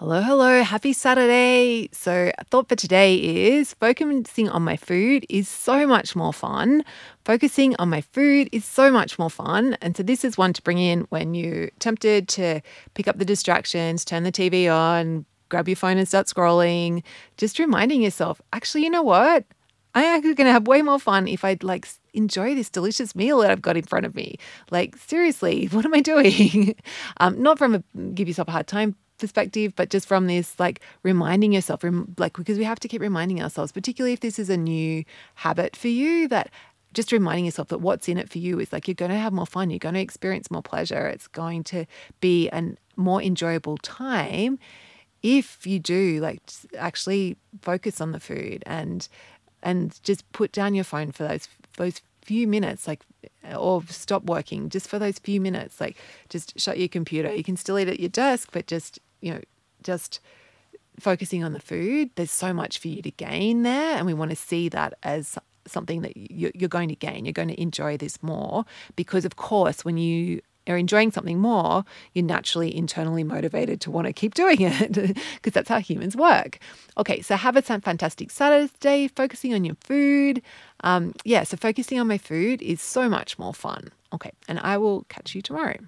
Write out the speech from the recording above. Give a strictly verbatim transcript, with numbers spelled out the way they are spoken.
Hello, hello. Happy Saturday. So a thought for today is focusing on my food is so much more fun. Focusing on my food is so much more fun. And so this is one to bring in when you're tempted to pick up the distractions, turn the T V on, grab your phone and start scrolling. Just reminding yourself, actually, you know what? I'm actually going to have way more fun if I'd like enjoy this delicious meal that I've got in front of me. Like, seriously, what am I doing? um, not from a give yourself a hard time perspective, but just from this, like, reminding yourself, rem- like, because we have to keep reminding ourselves, particularly if this is a new habit for you, that just reminding yourself that what's in it for you is like, you're going to have more fun. You're going to experience more pleasure. It's going to be a more enjoyable time if you do like actually focus on the food and, and just put down your phone for those, those few minutes, like, or stop working just for those few minutes, like just shut your computer. You can still eat at your desk, but just, you know, just focusing on the food. There's so much for you to gain there. And we want to see that as something that you're going to gain. You're going to enjoy this more because, of course, when you are enjoying something more, you're naturally internally motivated to want to keep doing it because that's how humans work. Okay, so have a fantastic Saturday, focusing on your food. Um, yeah, so focusing on my food is so much more fun. Okay, and I will catch you tomorrow.